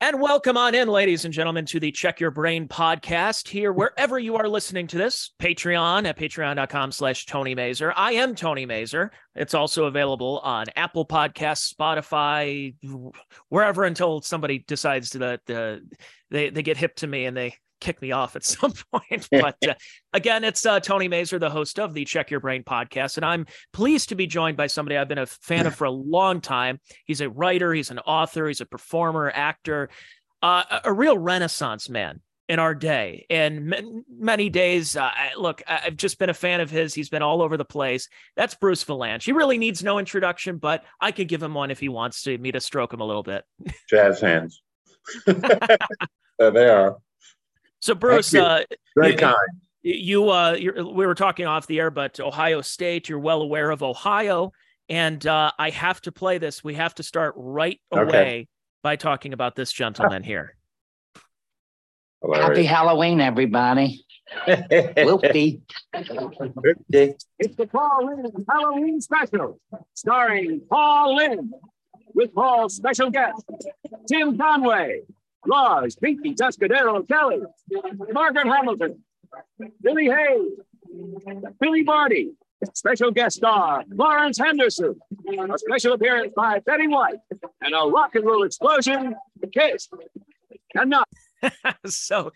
And welcome on in, ladies and gentlemen, to the Check Your Brain podcast here, wherever you are listening to this, Patreon at patreon.com/Tony Mazer. I am Tony Mazer. It's also available on Apple Podcasts, Spotify, wherever, until somebody decides that they get hip to me and they kick me off at some point. But again, it's Tony Mazer, the host of the Check Your Brain podcast. And I'm pleased to be joined by somebody I've been a fan of for a long time. He's a writer. He's an author. He's a performer, actor, a real Renaissance man in our day. And many days, look, I've just been a fan of his. He's been all over the place. That's Bruce Vilanche. He really needs no introduction, but I could give him one if he wants to, me to stroke him a little bit. Jazz hands. There they are. So, Bruce, very kind. We were talking off the air, but Ohio State, you're well aware of Ohio, and I have to play this. We have to start right away by talking about this gentleman here. Hello. Happy Halloween, everybody. Loopy. It's the Paul Lynde Halloween special, starring Paul Lynde, with Paul's special guest, Tim Conway, Laws, Pinky, Tuscadero, Kelly, Margaret Hamilton, Billy Hayes, Billy Barty, special guest star Lawrence Henderson, a special appearance by Betty White, and a rock and roll explosion, Kiss. Enough. So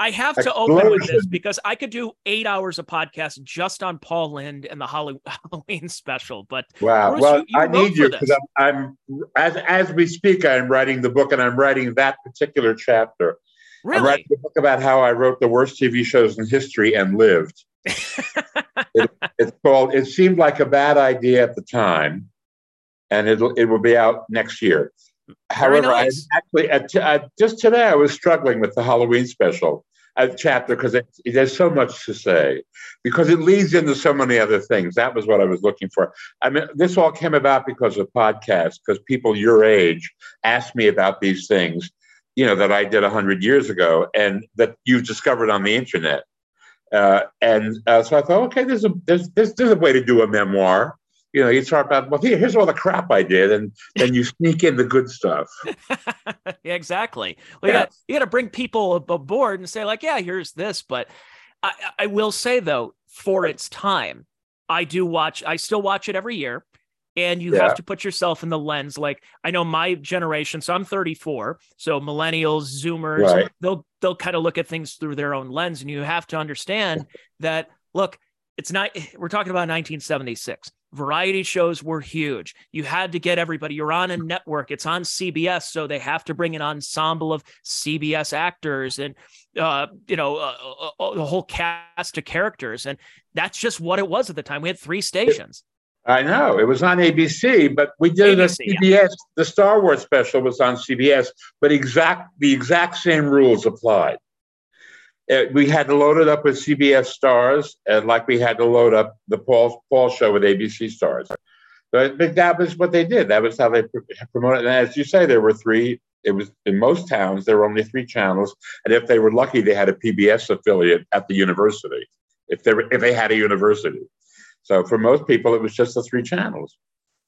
I have to open with this because I could do 8 hours of podcast just on Paul Lynde and the Halloween special. But wow, Bruce, well, I need you because I'm as we speak, I'm writing the book, and I'm writing that particular chapter. Really? I'm writing a book about how I wrote the worst TV shows in history and lived. It's called "It Seemed Like a Bad Idea at the Time," and it will be out next year. However, nice. Just today I was struggling with the Halloween special chapter because there's so much to say because it leads into so many other things. That was what I was looking for. I mean, this all came about because of podcasts, because people your age asked me about these things, you know, that I did 100 years ago and that you discovered on the internet. So I thought, okay, there's a way to do a memoir. You know, you start about, well, here's all the crap I did, and then you sneak in the good stuff. Yeah, exactly. Well, yeah. You got to bring people aboard and say, like, yeah, here's this. But I will say, though, for its time, I still watch it every year. And you have to put yourself in the lens. Like, I know my generation, so I'm 34. So millennials, Zoomers, they'll kind of look at things through their own lens. And you have to understand that, look, it's not, we're talking about 1976. Variety shows were huge. You had to get everybody. You're on a network. It's on CBS, so they have to bring an ensemble of CBS actors and the whole cast of characters. And that's just what it was at the time. We had three stations. I know it was on ABC, but we did it on CBS. Yeah. The Star Wars special was on CBS, but the exact same rules applied. We had to load it up with CBS stars, like we had to load up the Paul show with ABC stars. So I think that was what they did. That was how they promoted. And as you say, there were three. It was in most towns there were only three channels, and if they were lucky, they had a PBS affiliate at the university. If they had a university, so for most people, it was just the three channels.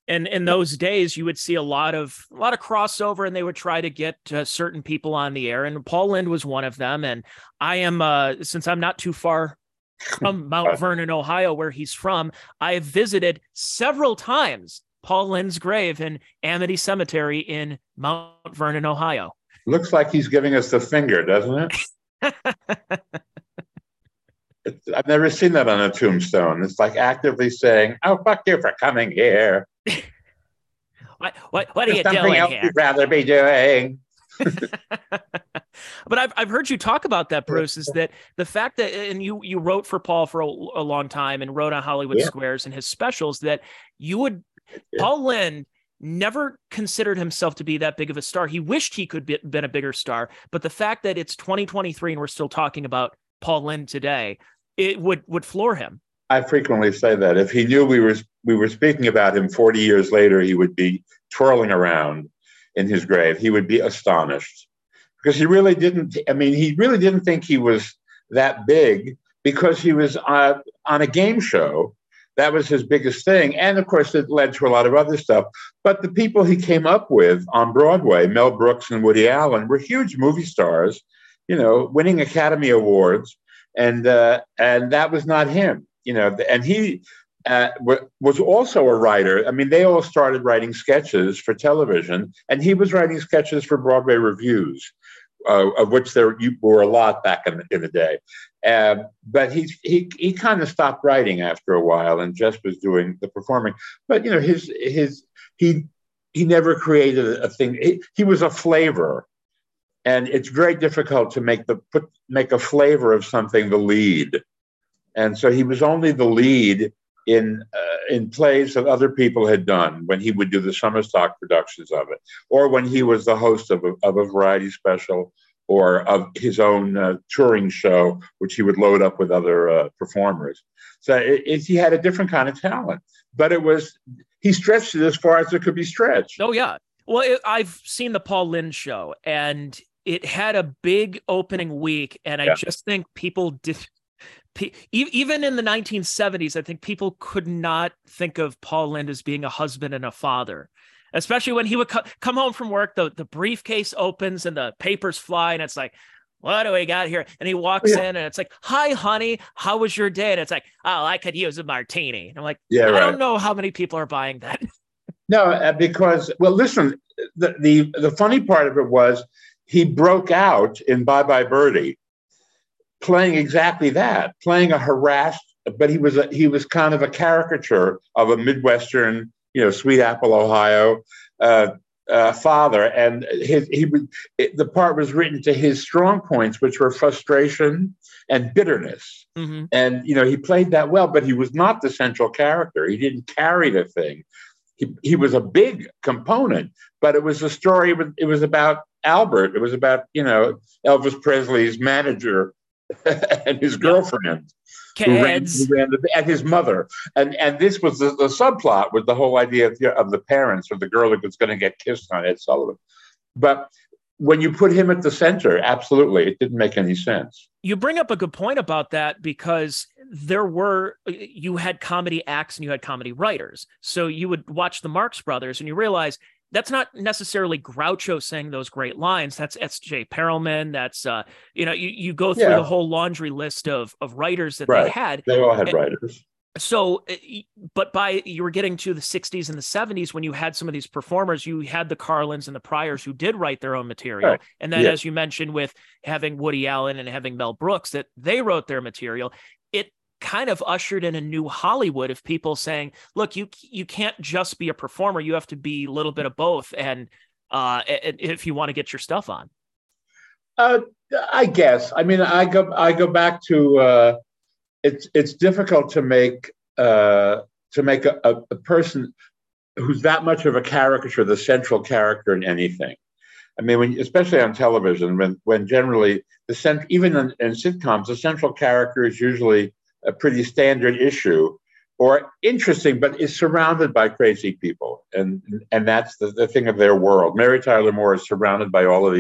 And in those days, you would see a lot of crossover, and they would try to get certain people on the air. And Paul Lynde was one of them. And I am, since I'm not too far from Mount Vernon, Ohio, where he's from, I have visited several times Paul Lynde's grave in Amity Cemetery in Mount Vernon, Ohio. Looks like he's giving us the finger, doesn't it? I've never seen that on a tombstone. It's like actively saying, "Oh, fuck you for coming here." What are you doing here? Something else you'd rather be doing. But I've heard you talk about that, Bruce, is that the fact that, and you wrote for Paul for a long time and wrote on Hollywood Squares and his specials, that Paul Lynde never considered himself to be that big of a star. He wished he could have been a bigger star, but the fact that it's 2023 and we're still talking about Paul Lynde today, it would floor him. I frequently say that if he knew we were speaking about him 40 years later, he would be twirling around in his grave. He would be astonished because he really didn't think he was that big because he was on a game show That was his biggest thing. And of course, it led to a lot of other stuff. But the people he came up with on Broadway, Mel Brooks and Woody Allen, were huge movie stars, you know, winning Academy Awards. And that was not him, you know, and he was also a writer. I mean, they all started writing sketches for television, and he was writing sketches for Broadway reviews, of which there were a lot back in the day. But he kind of stopped writing after a while and just was doing the performing. But, you know, he never created a thing. He was a flavor. And it's very difficult to make a flavor of something the lead. And so he was only the lead in plays that other people had done when he would do the summer stock productions of it, or when he was the host of a variety special, or of his own touring show, which he would load up with other performers. So he had a different kind of talent, but he stretched it as far as it could be stretched. Oh, yeah. Well, I've seen the Paul Lynde show, and it had a big opening week. And I just think people even in the 1970s, I think people could not think of Paul Lynde as being a husband and a father, especially when he would come home from work. The briefcase opens and the papers fly, and it's like, what do we got here? And he walks in, and it's like, hi, honey, how was your day? And it's like, oh, I could use a martini. And I'm like, I don't know how many people are buying that. No, because, well, listen, the funny part of it was he broke out in Bye Bye Birdie playing exactly that, playing a harassed, but he was kind of a caricature of a Midwestern, you know, Sweet Apple, Ohio father. And the part was written to his strong points, which were frustration and bitterness. Mm-hmm. And, you know, he played that well, but he was not the central character. He didn't carry the thing. He was a big component, but it was a story. It was about Albert. It was about, you know, Elvis Presley's manager and his girlfriend, and his mother. And this was the subplot with the whole idea of the parents of the girl that was going to get kissed on Ed Sullivan. But when you put him at the center, absolutely, it didn't make any sense. You bring up a good point about that, because you had comedy acts and you had comedy writers. So you would watch the Marx Brothers and you realize that's not necessarily Groucho saying those great lines. That's S.J. Perelman. That's, you know, you go through the whole laundry list of writers that they had. They all had writers. So, but you were getting to the 60s and the 70s when you had some of these performers. You had the Carlins and the Pryors who did write their own material. Right. And then, as you mentioned, with having Woody Allen and having Mel Brooks, that they wrote their material. It kind of ushered in a new Hollywood of people saying, look, you can't just be a performer. You have to be a little bit of both. And if you want to get your stuff on. I guess. I mean, I go back to... It's difficult to make a person who's that much of a caricature the central character in anything. I mean, especially on television, when generally even in sitcoms, the central character is usually a pretty standard issue or interesting, but is surrounded by crazy people, and that's the thing of their world. Mary Tyler Moore is surrounded by all of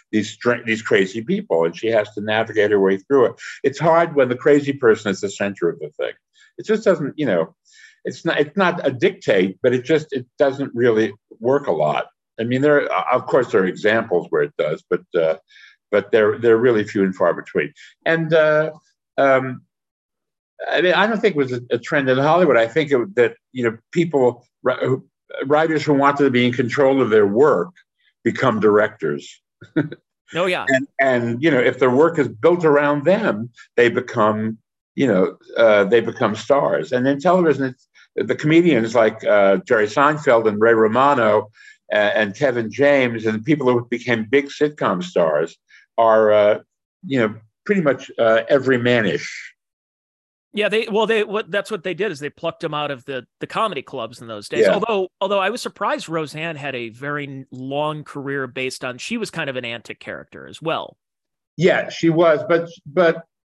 these crazy people, and she has to navigate her way through it. It's hard when the crazy person is the center of the thing. It just doesn't, you know, it's not a dictate, but it doesn't really work a lot. I mean, there are examples where it does, but they're really few and far between. And I mean, I don't think it was a trend in Hollywood. I think that, you know, people, writers who wanted to be in control of their work become directors. Oh, yeah. And, you know, if their work is built around them, they become stars. And in television, the comedians like Jerry Seinfeld and Ray Romano and Kevin James and people who became big sitcom stars are, you know, pretty much everymanish. Yeah, that's what they did is they plucked them out of the comedy clubs in those days. Yeah. Although I was surprised Roseanne had a very long career based on, she was kind of an antic character as well. Yeah, she was, but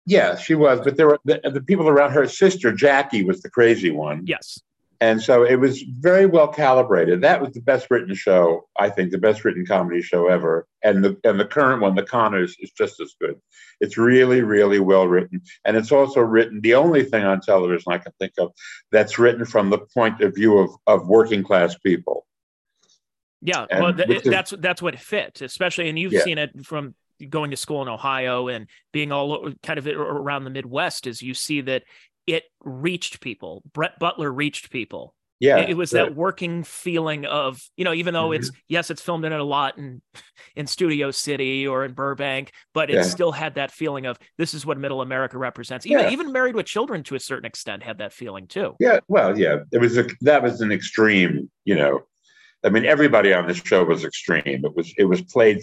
there were the people around her. Sister Jackie was the crazy one. Yes, And so it was very well calibrated. That was the best written show, I think, the best written comedy show ever. And the current one, The Conners, is just as good. It's really, really well written. And it's also written, the only thing on television I can think of that's written from the point of view of working class people. Yeah, and well, that's what fits, especially, and you've seen it from going to school in Ohio and being all kind of around the Midwest, is you see that it reached people. Brett Butler reached people. Yeah, it was that working feeling of, you know, even though it's filmed in it a lot in Studio City or in Burbank, but it still had that feeling of this is what Middle America represents. Even Married with Children to a certain extent had that feeling too. Yeah, well, yeah, it was that was an extreme, you know. I mean, everybody on this show was extreme. It was played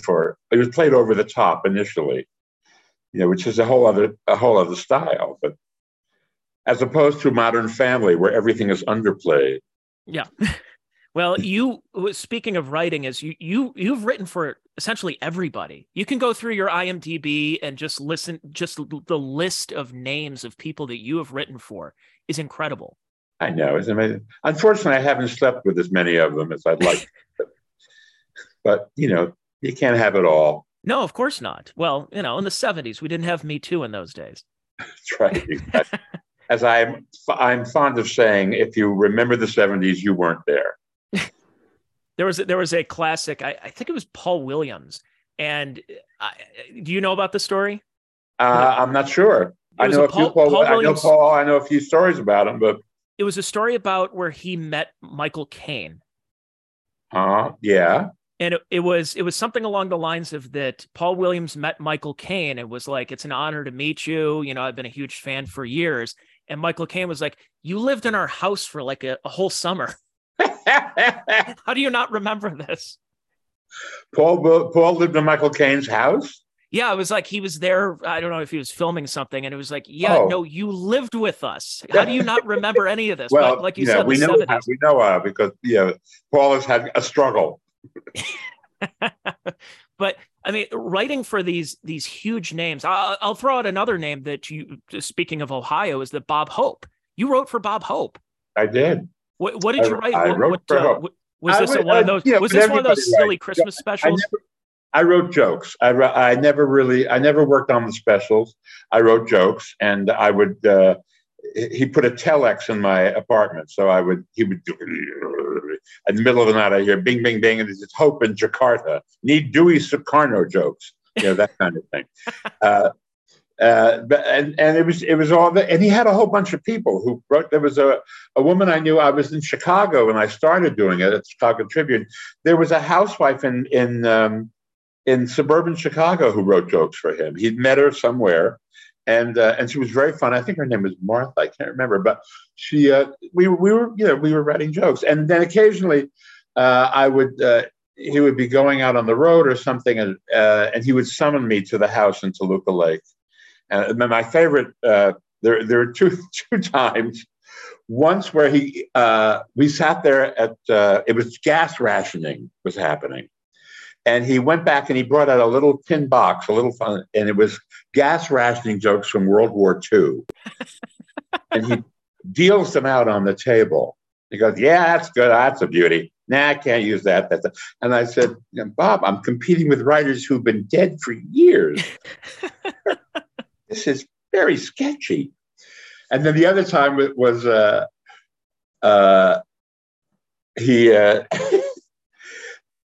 over the top initially, you know, which is a whole other style, but as opposed to Modern Family, where everything is underplayed. Yeah. Well, you, speaking of writing, is you've written for essentially everybody. You can go through your IMDb and just the list of names of people that you have written for is incredible. I know, it's amazing. Unfortunately, I haven't slept with as many of them as I'd like to. But, you know, you can't have it all. No, of course not. Well, you know, in the 70s, we didn't have Me Too in those days. That's right. Exactly. As I'm fond of saying, if you remember the 70s, you weren't there. There was a classic, I think it was Paul Williams. And do you know about the story? I'm not sure. I know a few stories about him, but it was a story about where he met Michael Caine. Yeah. And it was something along the lines of that Paul Williams met Michael Caine and was like, "It's an honor to meet you. You know, I've been a huge fan for years." And Michael Caine was like, "You lived in our house for like a whole summer. How do you not remember this?" Paul lived in Michael Caine's house? Yeah, it was like he was there. I don't know if he was filming something, and it was like, no, you lived with us. How do you not remember any of this? Well, but like you said, we know because Paul has had a struggle. But I mean, writing for these huge names, I'll throw out another name that you, speaking of Ohio, is that Bob Hope. You wrote for Bob Hope. I did. What did you write? I wrote for Hope. Was this one of those silly Christmas specials? I wrote jokes. I never worked on the specials. I wrote jokes, and I would. He put a telex in my apartment, so he would do. In the middle of the night, I hear bing, bing, bing, and it's Hope in Jakarta. Need Dewey Sukarno jokes, you know, that kind of thing. And it was all that. And he had a whole bunch of people who wrote. There was a woman I knew. I was in Chicago when I started doing it at Chicago Tribune. There was a housewife in suburban Chicago who wrote jokes for him. He'd met her somewhere, and she was very fun. I think her name was Martha. I can't remember, but she we were writing jokes, and then occasionally he would be going out on the road or something, and he would summon me to the house in Toluca Lake. And my favorite there are two times. Once where we sat there at it was gas rationing was happening. And he went back and he brought out a little tin box, a little fun, and it was gas rationing jokes from World War II. And he deals them out on the table. He goes, "Yeah, that's good. That's a beauty. Nah, I can't use that. That's a..." And I said, "Bob, I'm competing with writers who've been dead for years. This is very sketchy." And then the other time it was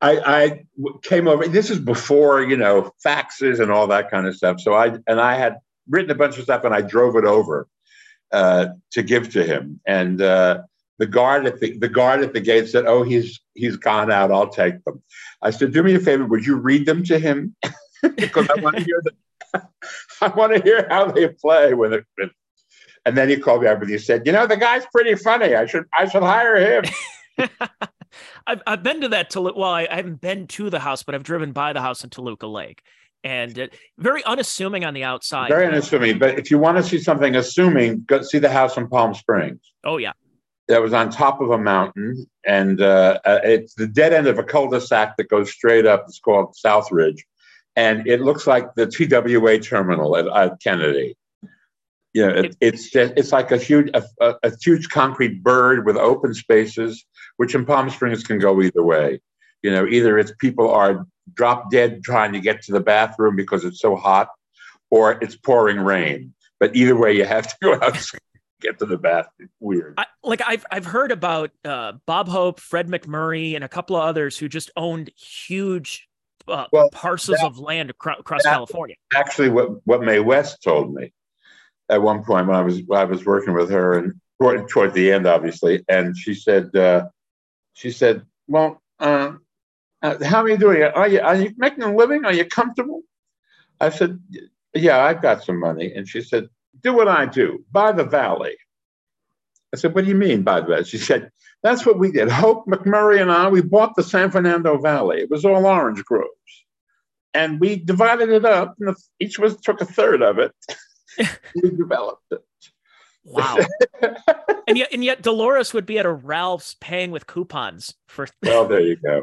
I came over. This is before, you know, faxes and all that kind of stuff. So I had written a bunch of stuff, and I drove it over to give to him. And the guard at the gate said, "Oh, he's gone out. I'll take them." I said, "Do me a favor. Would you read them to him? Because I want to hear them. I want to hear how they play." And then he called me up and he said, "You know, the guy's pretty funny. I should hire him." I've been to that. I haven't been to the house, but I've driven by the house in Toluca Lake, and very unassuming on the outside. Very unassuming. But if you want to see something assuming, go see the house in Palm Springs. Oh, yeah. That was on top of a mountain, and it's the dead end of a cul-de-sac that goes straight up. It's called South Ridge, and it looks like the TWA terminal at Kennedy. Yeah, it's like a huge concrete bird with open spaces, which in Palm Springs can go either way. You know, either it's people are drop dead trying to get to the bathroom because it's so hot, or it's pouring rain. But either way, you have to go out to get to the bathroom. Weird. I've heard about Bob Hope, Fred McMurray, and a couple of others who just owned huge parcels of land across California. Actually, what Mae West told me. At one point when I was working with her, and toward the end, obviously, and she said, "Well, how are you doing? Are you making a living? Are you comfortable?" I said, "Yeah, I've got some money." And she said, "Do what I do, buy the valley." I said, "What do you mean by that?" She said, "That's what we did. Hope, McMurray, and I, we bought the San Fernando Valley. It was all orange groves, and we divided it up, and each of us took a third of it." We developed it. Wow. and yet Dolores would be at a Ralph's paying with coupons for. Well, there you go.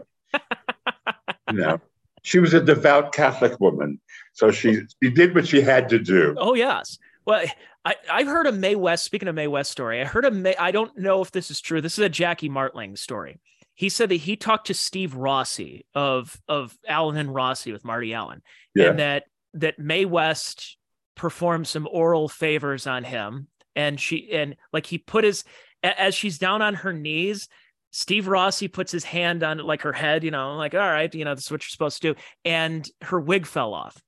No, she was a devout Catholic woman, so she did what she had to do. Oh yes. Well, I've heard a Mae West. Speaking of Mae West story, I heard I don't know if this is true. This is a Jackie Martling story. He said that he talked to Steve Rossi of Allen and Rossi with Marty Allen, yeah. And that Mae West perform some oral favors on him, and he put his, as she's down on her knees, Steve Rossi puts his hand on like her head, you know, like, all right, you know, this is what you're supposed to do, and her wig fell off.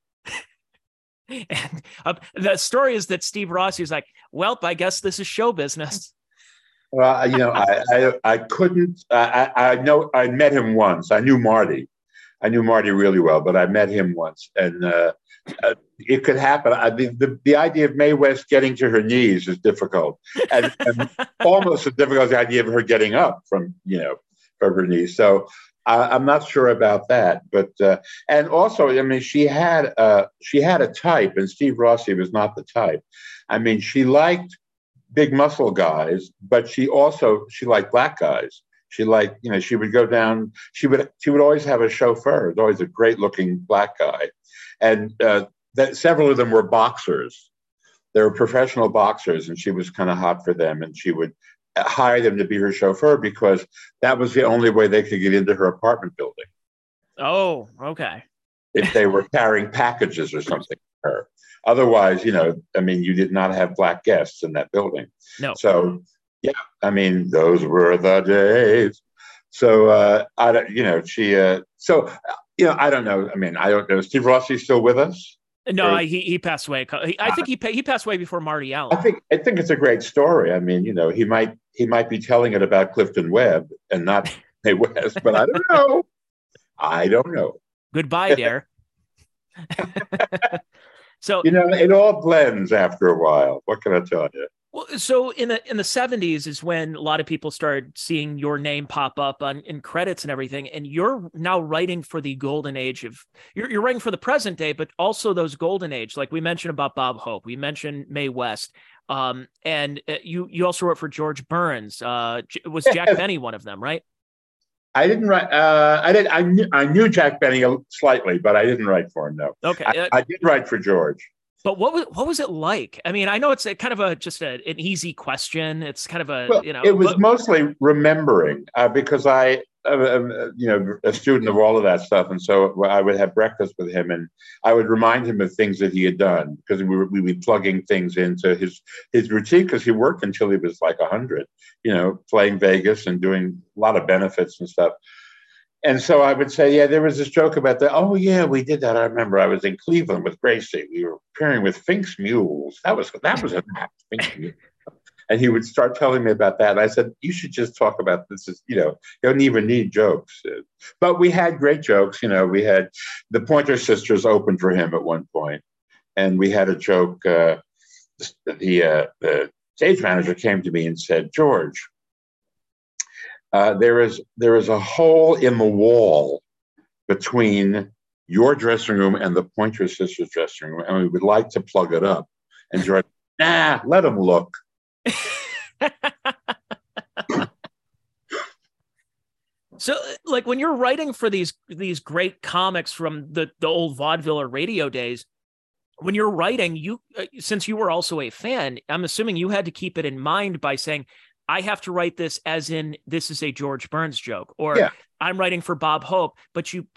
And the story is that Steve Rossi was like, "Welp, I guess this is show business." Well, you know, I couldn't. I know I met him once. I knew Marty really well, but I met him once, and. It could happen. The idea of Mae West getting to her knees is difficult, and almost as difficult as the idea of her getting up from her knees. So I'm not sure about that. But and also, I mean, she had a type, and Steve Rossi was not the type. I mean, she liked big muscle guys, but she liked black guys. She liked, you know, she would go down. She would always have a chauffeur. It was always a great looking black guy. And that several of them were boxers. They were professional boxers, and she was kind of hot for them. And she would hire them to be her chauffeur because that was the only way they could get into her apartment building. Oh, okay. If they were carrying packages or something for her. Otherwise, you know, I mean, you did not have black guests in that building. No. So, yeah, I mean, those were the days. So, I don't know. I mean, I don't know. Steve Rossi still with us? No, he passed away. I think he passed away before Marty Allen. I think it's a great story. I mean, you know, he might be telling it about Clifton Webb and not Mae West, but I don't know. I don't know. Goodbye, dear. So you know, it all blends after a while. What can I tell you? Well, so in the 70s is when a lot of people started seeing your name pop up in credits and everything. And you're now writing for the golden age of you're writing for the present day, but also those golden age, like we mentioned about Bob Hope, we mentioned Mae West, and you also wrote for George Burns. Was Jack Benny one of them, right? I didn't write. I knew Jack Benny slightly, but I didn't write for him. No. Okay. I did write for George. But what was it like? I mean, I know it's an easy question. It's kind of a, well, you know. It was mostly remembering because I'm a student of all of that stuff. And so I would have breakfast with him and I would remind him of things that he had done because we'd be plugging things into his routine because he worked until he was like 100, you know, playing Vegas and doing a lot of benefits and stuff. And so I would say, yeah, there was this joke about that. Oh, yeah, we did that. I remember I was in Cleveland with Gracie. We were pairing with Fink's Mules. That was an act. Fink's Mules. And he would start telling me about that. And I said, you should just talk about this. You know, you don't even need jokes. But we had great jokes. You know, we had the Pointer Sisters opened for him at one point. And we had a joke. The stage manager came to me and said, George, there is a hole in the wall between your dressing room and the Pointer Sisters dressing room, and we would like to plug it up. And George, nah, let them look. So, like when you're writing for these great comics from the old vaudeville or radio days, when you're writing, you since you were also a fan, I'm assuming you had to keep it in mind by saying, I have to write this as in this is a George Burns joke, or yeah. I'm writing for Bob Hope. But you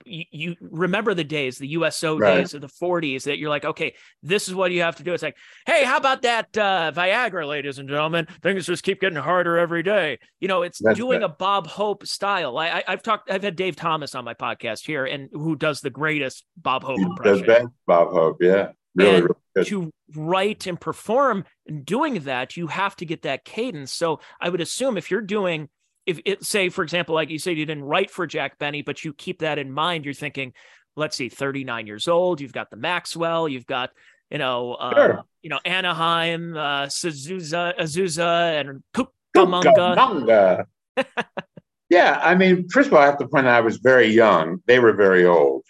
remember the days, the USO right. days of the 40s, that you're like, okay, this is what you have to do. It's like, hey, how about that Viagra, ladies and gentlemen? Things just keep getting harder every day. You know, it's that's doing that. A Bob Hope style. I've had Dave Thomas on my podcast here, and who does the greatest Bob Hope impression. Does best Bob Hope, yeah. Really, really to write and perform doing that, you have to get that cadence. So I would assume if you're doing, if it say, for example, like you said, you didn't write for Jack Benny, but you keep that in mind, you're thinking, let's see, 39 years old, you've got the Maxwell, you've got, you know, sure. you know, Anaheim, Azusa, and Cucamonga. Yeah. I mean, first of all, I have to point out I was very young. They were very old.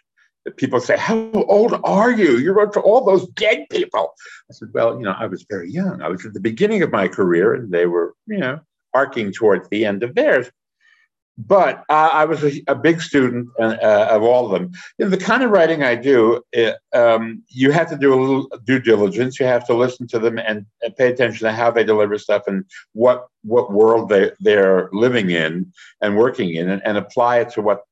People say, how old are you? You wrote to all those dead people. I said, well, you know, I was very young. I was at the beginning of my career, and they were, you know, arcing towards the end of theirs. But I was a big student of all of them. You know, the kind of writing I do, you have to do a little due diligence. You have to listen to them and pay attention to how they deliver stuff and what world they're living in and working in, and apply it to what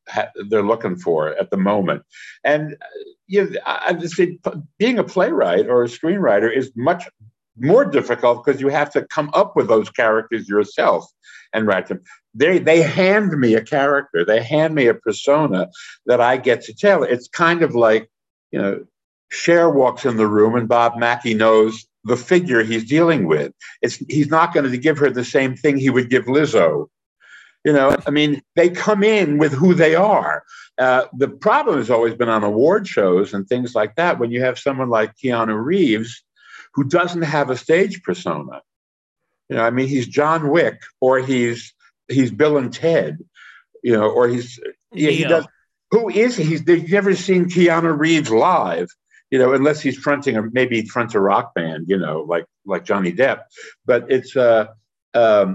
they're looking for at the moment. And you know, I just say being a playwright or a screenwriter is much more difficult because you have to come up with those characters yourself and write them. They hand me a character. They hand me a persona that I get to tell. It's kind of like, you know, Cher walks in the room and Bob Mackie knows the figure he's dealing with. He's not going to give her the same thing he would give Lizzo. You know, I mean, they come in with who they are. The problem has always been on award shows and things like that when you have someone like Keanu Reeves who doesn't have a stage persona. You know, I mean, he's John Wick, or he's Bill and Ted, you know, or he's, yeah, he does. Who is he? They've never seen Keanu Reeves live, you know, unless he's fronting, or maybe he fronts a rock band, you know, like Johnny Depp, but it's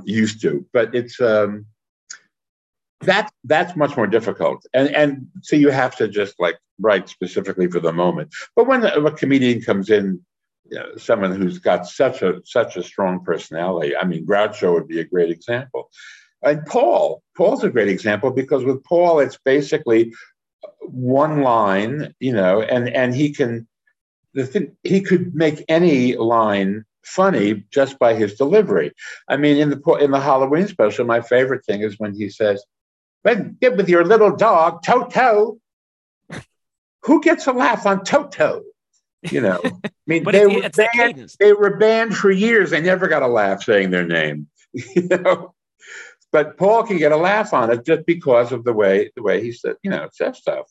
used to, but it's that's much more difficult. And so you have to just like write specifically for the moment. But when a comedian comes in, you know, someone who's got such a strong personality. I mean, Groucho would be a great example. And Paul's a great example, because with Paul, it's basically one line, you know, and he could make any line funny just by his delivery. I mean, in the Halloween special, my favorite thing is when he says, "Get with your little dog, Toto." Who gets a laugh on Toto? You know, I mean, they were banned for years. They never got a laugh saying their name, you know, but Paul can get a laugh on it just because of the way he said, you know, says stuff.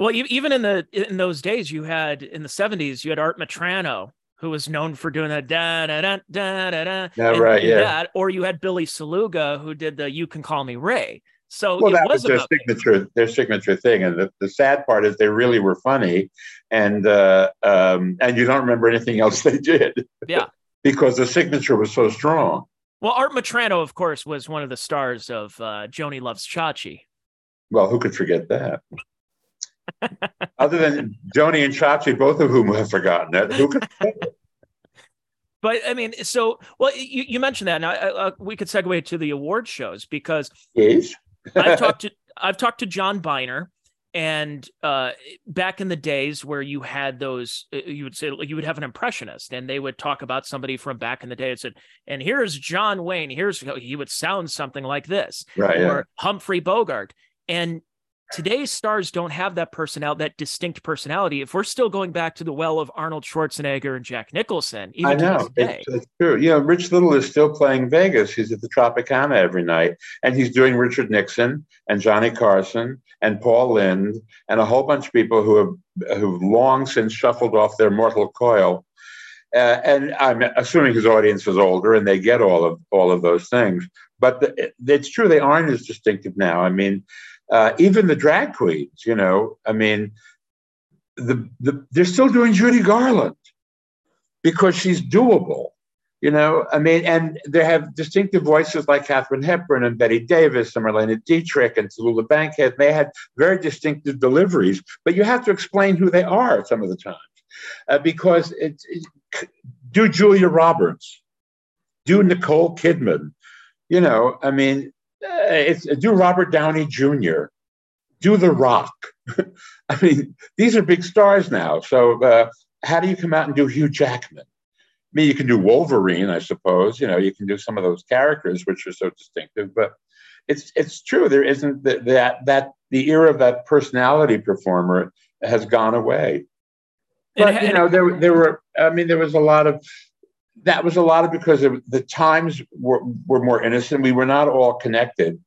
Well, even in those days, you had in the 70s, you had Art Metrano, who was known for doing that da da da da da da, right? Yeah, that, or you had Billy Saluga, who did the "You Can Call Me Ray." So well, that was their signature thing. And the sad part is they really were funny. And you don't remember anything else they did. Yeah. Because the signature was so strong. Well, Art Metrano, of course, was one of the stars of Joni Loves Chachi. Well, who could forget that? Other than Joni and Chachi, both of whom have forgotten it. Who could forget it? But I mean, so, well, you mentioned that. Now we could segue to the award shows, because... Yes. I've talked to John Biner, and back in the days where you had those, you would say you would have an impressionist, and they would talk about somebody from back in the day and said, and here's John Wayne, he would sound something like this, right, or yeah. Humphrey Bogart. And today's stars don't have that personality, that distinct personality. If we're still going back to the well of Arnold Schwarzenegger and Jack Nicholson, even I know it's true. You know, Rich Little is still playing Vegas. He's at the Tropicana every night, and he's doing Richard Nixon and Johnny Carson and Paul Lynde and a whole bunch of people who've long since shuffled off their mortal coil. And I'm assuming his audience is older, and they get all of those things. But it's true, they aren't as distinctive now. I mean. Even the drag queens, you know, I mean, they're still doing Judy Garland because she's doable, you know, I mean, and they have distinctive voices like Katharine Hepburn and Bette Davis and Marlene Dietrich and Tallulah Bankhead. They had very distinctive deliveries, but you have to explain who they are some of the times. because do Julia Roberts, do Nicole Kidman, you know, I mean, do Robert Downey Jr., do The Rock. I mean, these are big stars now. So how do you come out and do Hugh Jackman? I mean, you can do Wolverine, I suppose. You know, you can do some of those characters which are so distinctive. But it's true. There isn't the era of that personality performer has gone away. But you know, there were. I mean, there was a lot of that was a lot of because the times were more innocent. We were not all connected.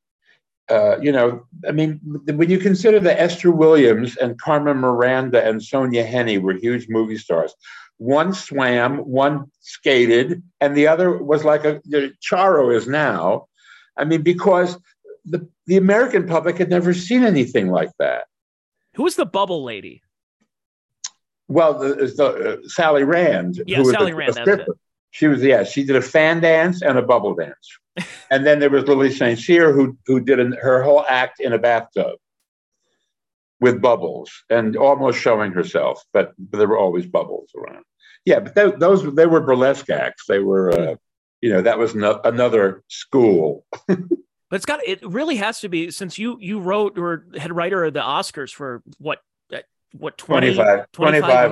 You know, I mean, when you consider that Esther Williams and Carmen Miranda and Sonia Henney were huge movie stars. One swam, one skated, and the other was like Charo is now. I mean, because the American public had never seen anything like that. Who was the bubble lady? Well, Sally Rand. Yeah, Sally Rand. She was, yeah, she did a fan dance and a bubble dance. And then there was Lily St. Cyr, who did her whole act in a bathtub with bubbles and almost showing herself, but there were always bubbles around. Yeah, but they were burlesque acts. They were, you know, that was another school. But it really has to be, since you wrote or head writer of the Oscars for what 25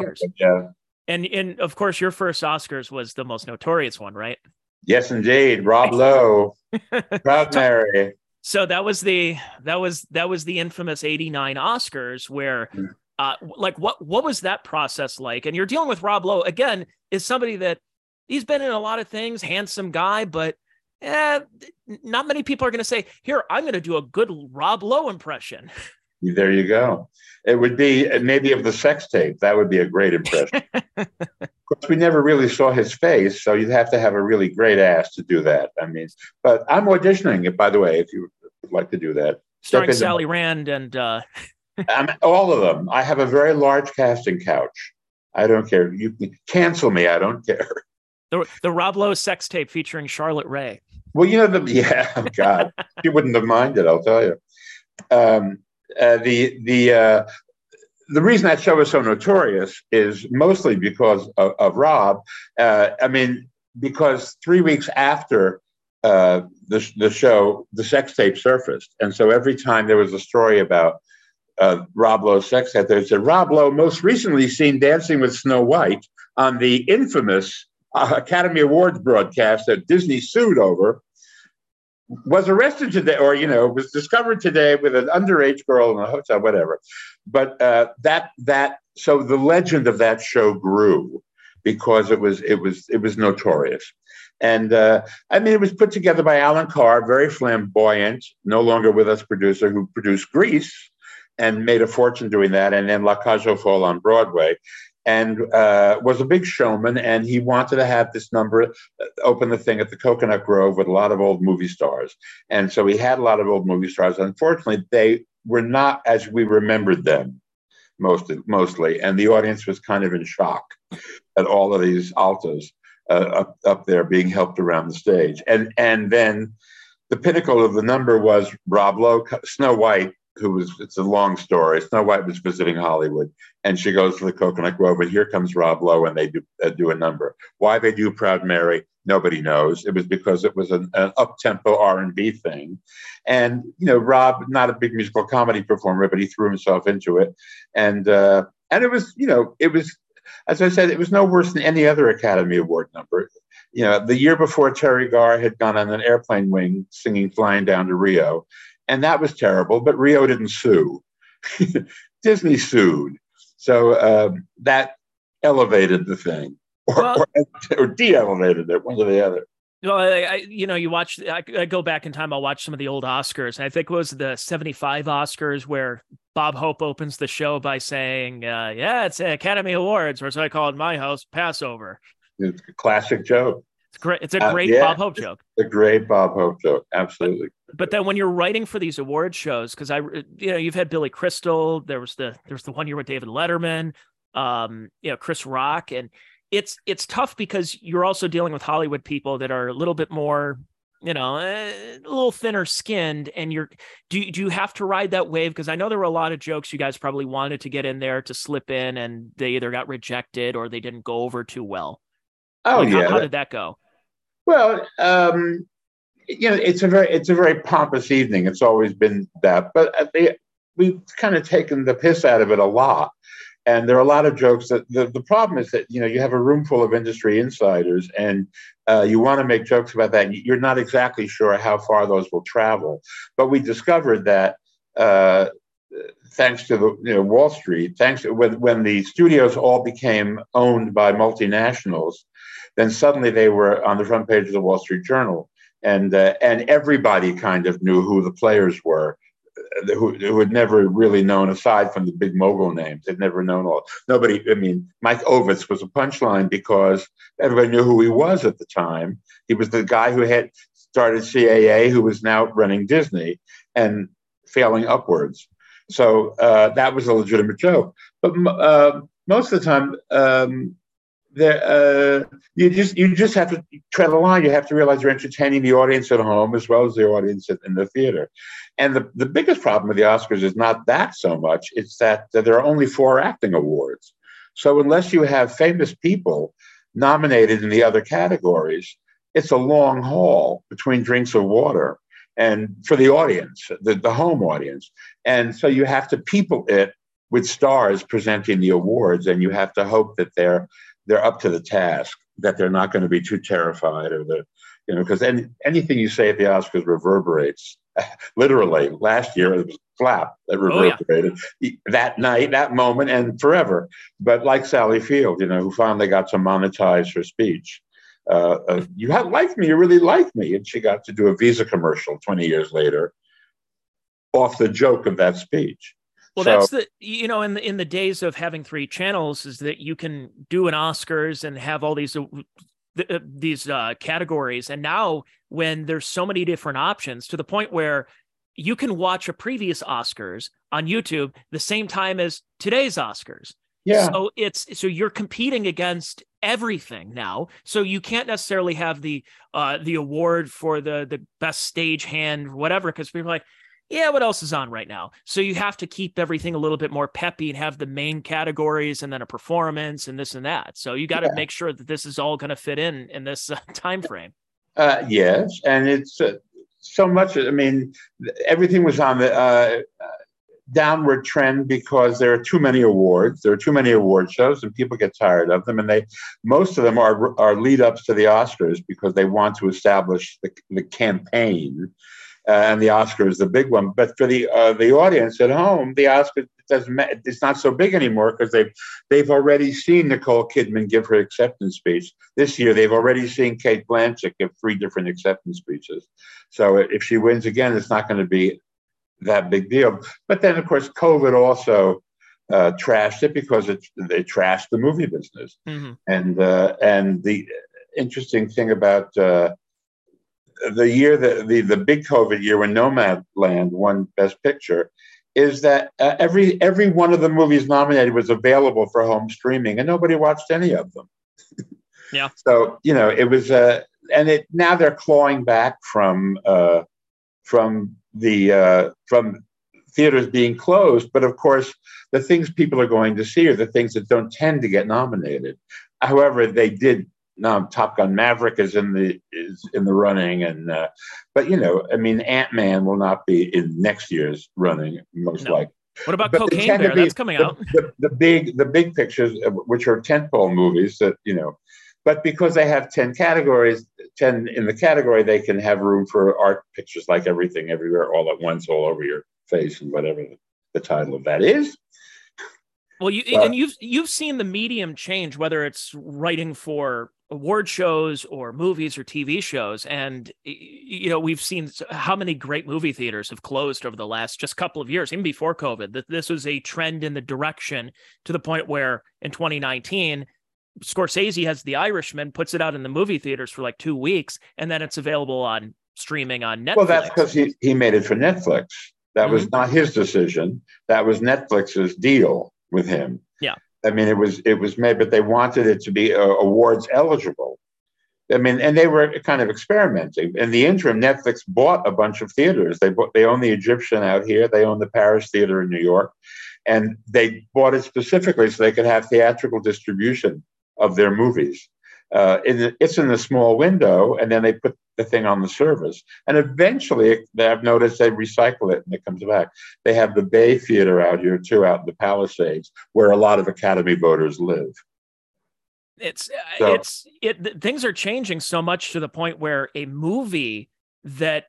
years. Yeah. And of course, your first Oscars was the most notorious one, right? Yes, indeed. Rob Lowe, Proud Mary. So that was the infamous '89 Oscars where, like, what was that process like? And you're dealing with Rob Lowe again, is somebody that he's been in a lot of things, handsome guy, but not many people are going to say, "Here, I'm going to do a good Rob Lowe impression." There you go. It would be maybe of the sex tape. That would be a great impression. Of course, we never really saw his face, so you'd have to have a really great ass to do that. I mean, but I'm auditioning it, by the way, if you would like to do that. Starring Sally Rand and... all of them. I have a very large casting couch. I don't care. You can cancel me. I don't care. The Rob Lowe sex tape featuring Charlotte Ray. Well, you know, yeah, God, she wouldn't have minded, I'll tell you. The reason that show is so notorious is mostly because of Rob. I mean, because 3 weeks after the show, the sex tape surfaced. And so every time there was a story about Rob Lowe's sex tape, they said, Rob Lowe most recently seen dancing with Snow White on the infamous Academy Awards broadcast that Disney sued over, was arrested today, or, you know, was discovered today with an underage girl in a hotel, whatever. But so the legend of that show grew because it was notorious. And I mean, it was put together by Alan Carr, very flamboyant, no longer with us producer, who produced Grease and made a fortune doing that. And then La Cage aux Folles on Broadway, and was a big showman. And he wanted to have this number, open the thing at the Coconut Grove with a lot of old movie stars. And so he had a lot of old movie stars. Unfortunately, they were not as we remembered them mostly. And the audience was kind of in shock at all of these altos up there being helped around the stage. And then the pinnacle of the number was Rob Lowe, Snow White, it's a long story. Snow White was visiting Hollywood, and she goes to the Coconut Grove, and here comes Rob Lowe, and they do a number. Why they do Proud Mary, nobody knows. It was because it was an up-tempo R&B thing. And, you know, Rob, not a big musical comedy performer, but he threw himself into it. And it was, you know, it was, as I said, it was no worse than any other Academy Award number. You know, the year before, Terry Garr had gone on an airplane wing singing Flying Down to Rio. And that was terrible, but Rio didn't sue. Disney sued. So that elevated the thing, or de-elevated it, one or the other. Well, I go back in time, I'll watch some of the old Oscars. I think it was the 75 Oscars where Bob Hope opens the show by saying, yeah, it's Academy Awards, or as I call it in my house, Passover. It's a classic joke. It's a great Bob Hope joke. A great Bob Hope joke, absolutely. But then when you're writing for these award shows, because you've had Billy Crystal. There was the one year with David Letterman, you know, Chris Rock, and it's tough because you're also dealing with Hollywood people that are a little bit more you know, a little thinner skinned, and you're, do you have to ride that wave? Because I know there were a lot of jokes you guys probably wanted to get in there to slip in, and they either got rejected or they didn't go over too well. Oh, like, yeah. How did that go? Well, you know, it's a very pompous evening. It's always been that, but we've kind of taken the piss out of it a lot. And there are a lot of jokes that the problem is that, you know, you have a room full of industry insiders, and you want to make jokes about that. And you're not exactly sure how far those will travel. But we discovered that thanks to the, you know, Wall Street, thanks to when the studios all became owned by multinationals, then suddenly they were on the front page of the Wall Street Journal, and everybody kind of knew who the players were. Who had never really known, aside from the big mogul names, they'd never known all. Nobody, I mean, Mike Ovitz was a punchline because everybody knew who he was at the time. He was the guy who had started CAA, who was now running Disney and failing upwards. So that was a legitimate joke. But most of the time, you just have to tread a line. You have to realize you're entertaining the audience at home as well as the audience in the theater. And the biggest problem with the Oscars is not that so much. It's that there are only 4 acting awards. So unless you have famous people nominated in the other categories, it's a long haul between drinks of water and for the audience, the home audience. And so you have to people it with stars presenting the awards, and you have to hope that they're up to the task, that they're not going to be too terrified, or that, you know, because anything you say at the Oscars reverberates. Literally, last year it was flap that reverberated that night, that moment, and forever. But like Sally Field, you know, who finally got to monetize her speech. You have liked me, you really liked me, and she got to do a Visa commercial 20 years later, off the joke of that speech. Well, so, that's the, you know, in the days of having 3 channels, is that you can do an Oscars and have all these categories. And now when there's so many different options, to the point where you can watch a previous Oscars on YouTube the same time as today's Oscars. Yeah. So so you're competing against everything now. So you can't necessarily have the award for the best stagehand, whatever, because people are like, yeah, what else is on right now? So you have to keep everything a little bit more peppy and have the main categories and then a performance and this and that. So you got to make sure that this is all going to fit in this time frame. Yes. And it's so much. I mean, everything was on the downward trend because there are too many awards. There are too many award shows, and people get tired of them. And most of them are lead ups to the Oscars because they want to establish the campaign. And the Oscar is the big one, but for the audience at home, the Oscar doesn't. It's not so big anymore because they've already seen Nicole Kidman give her acceptance speech this year. They've already seen Cate Blanchett give 3 different acceptance speeches. So if she wins again, it's not going to be that big deal. But then, of course, COVID also trashed it because they trashed the movie business. Mm-hmm. And the interesting thing about the year that the big COVID year when Nomadland won Best Picture is that every one of the movies nominated was available for home streaming, and nobody watched any of them. Yeah. So, you know, it was now they're clawing back from theaters being closed. But of course, the things people are going to see are the things that don't tend to get nominated. However, they did. Now Top Gun Maverick is in the running, and but you know, I mean, Ant-Man will not be in next year's running most likely. What about Cocaine Bear? That's coming out. The big pictures, which are tentpole movies, that you know, but because they have 10 categories, 10 in the category, they can have room for art pictures like Everything, Everywhere, All at Once, All Over Your Face, and whatever the title of that is. Well, you've seen the medium change, whether it's writing for award shows or movies or TV shows. And, you know, we've seen how many great movie theaters have closed over the last just couple of years, even before COVID, that this was a trend in the direction, to the point where in 2019, Scorsese has The Irishman, puts it out in the movie theaters for like 2 weeks, and then it's available on streaming on Netflix. Well, that's because he made it for Netflix. That was not his decision. That was Netflix's deal with him. Yeah. I mean, it was made, but they wanted it to be awards eligible. I mean, and they were kind of experimenting. In the interim, Netflix bought a bunch of theaters. They own the Egyptian out here. They own the Paris Theater in New York. And they bought it specifically so they could have theatrical distribution of their movies. It's in the small window, and then they put the thing on the service. And eventually, I've noticed they recycle it and it comes back. They have the Bay Theater out here, too, out in the Palisades, where a lot of Academy voters live. Things are changing so much to the point where a movie that,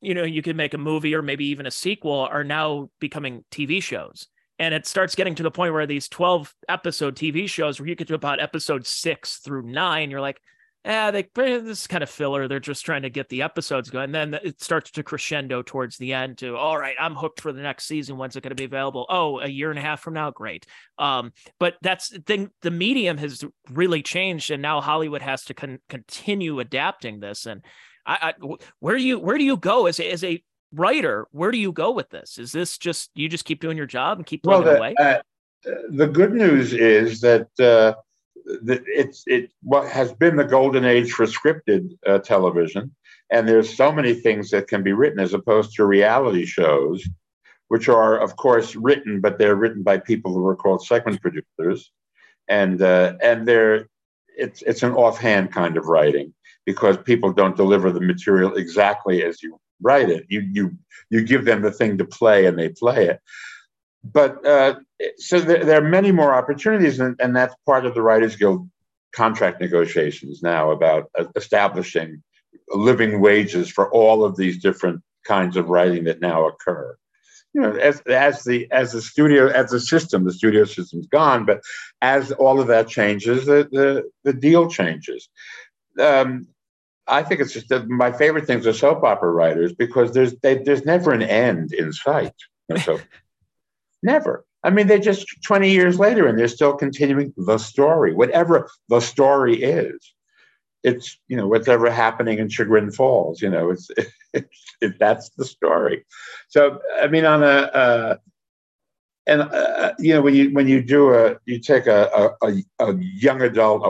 you know, you could make a movie or maybe even a sequel are now becoming TV shows. And it starts getting to the point where these 12 episode TV shows where you get to about episode 6 through 9, you're like, this is kind of filler. They're just trying to get the episodes going. And then it starts to crescendo towards the end to, all right, I'm hooked for the next season. When's it going to be available? Oh, a year and a half from now. Great. But that's the thing. The medium has really changed. And now Hollywood has to continue adapting this. And where do you go as a writer? Where do you go with this? Is this just, you just keep doing your job and keep putting it away? The good news is that, what has been the golden age for scripted television, and there's so many things that can be written as opposed to reality shows, which are, of course, written, but they're written by people who are called segment producers, and it's an offhand kind of writing because people don't deliver the material exactly as you write it. You give them the thing to play, and they play it. But so there are many more opportunities, and that's part of the Writers Guild contract negotiations now about establishing living wages for all of these different kinds of writing that now occur. You know, the studio system's gone, but as all of that changes, the deal changes. I think it's just that my favorite things are soap opera writers because there's never an end in sight. So. Never. I mean, they're just 20 years later and they're still continuing the story, whatever the story is. It's, you know, whatever happening in Chagrin Falls, you know, that's the story. So, I mean, you know, when you take a young adult, a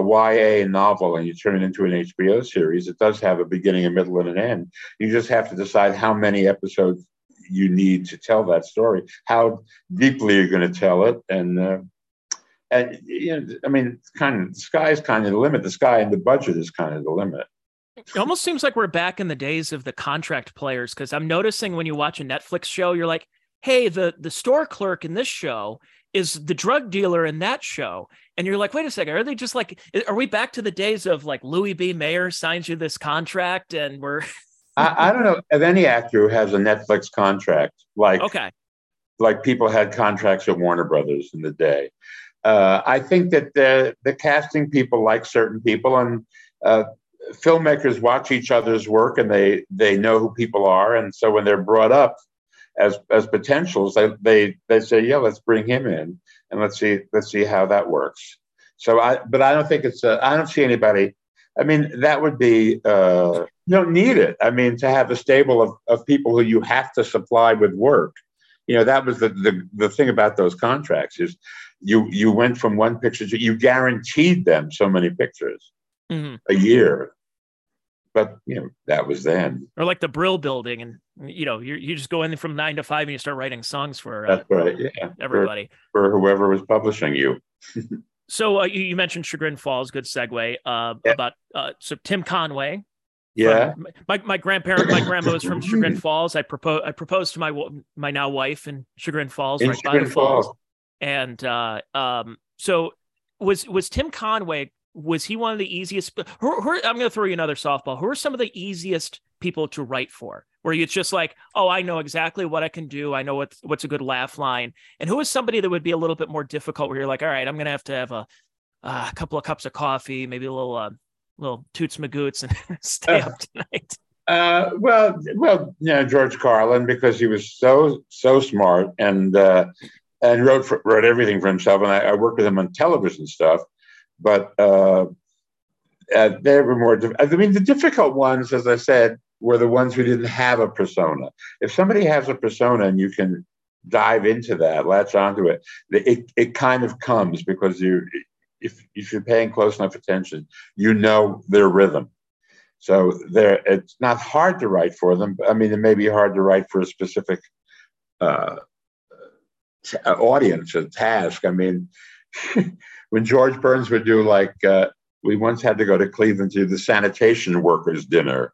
YA novel, and you turn it into an HBO series, it does have a beginning, a middle, and an end. You just have to decide how many episodes you need to tell that story, how deeply you're going to tell it. And you know, I mean, the sky is kind of the limit. The sky and the budget is kind of the limit. It almost seems like we're back in the days of the contract players. 'Cause I'm noticing when you watch a Netflix show, you're like, hey, the store clerk in this show is the drug dealer in that show. And you're like, wait a second, are they just like, are we back to the days of like Louis B. Mayer signs you this contract and we're... I don't know of any actor who has a Netflix contract like people had contracts at Warner Brothers in the day. I think that the casting people like certain people, and filmmakers watch each other's work, and they know who people are, and so when they're brought up as potentials, they say, yeah, let's bring him in, and let's see how that works. So I don't think I don't see anybody. I mean, that would be, you don't need it. I mean, to have a stable of people who you have to supply with work, you know, that was the thing about those contracts is you went from one picture to, you guaranteed them so many pictures a year, but you know, that was then. Or like the Brill Building, and you know, you just go in from 9 to 5 and you start writing songs for that's right, yeah, everybody. For whoever was publishing you. So you mentioned Chagrin Falls, good segue about so Tim Conway. Yeah, my grandma was from Chagrin Falls. I proposed to my now wife in Chagrin Falls, in right Chagrin by the Falls. And so was Tim Conway. Was he one of the easiest? I'm going to throw you another softball. Who are some of the easiest people to write for? Where it's just like, oh, I know exactly what I can do. I know what's a good laugh line. And who is somebody that would be a little bit more difficult where you're like, all right, I'm going to have a couple of cups of coffee, maybe a little Toots Magoots and stay up tonight. Well, you know, George Carlin, because he was so smart and wrote everything for himself. And I worked with him on television stuff, but they were more, I mean, the difficult ones, as I said, were the ones who didn't have a persona. If somebody has a persona and you can dive into that, latch onto it, it kind of comes because if you're paying close enough attention, you know their rhythm. So there, it's not hard to write for them. I mean, it may be hard to write for a specific audience or task. I mean, when George Burns would do like, we once had to go to Cleveland to the sanitation workers' dinner.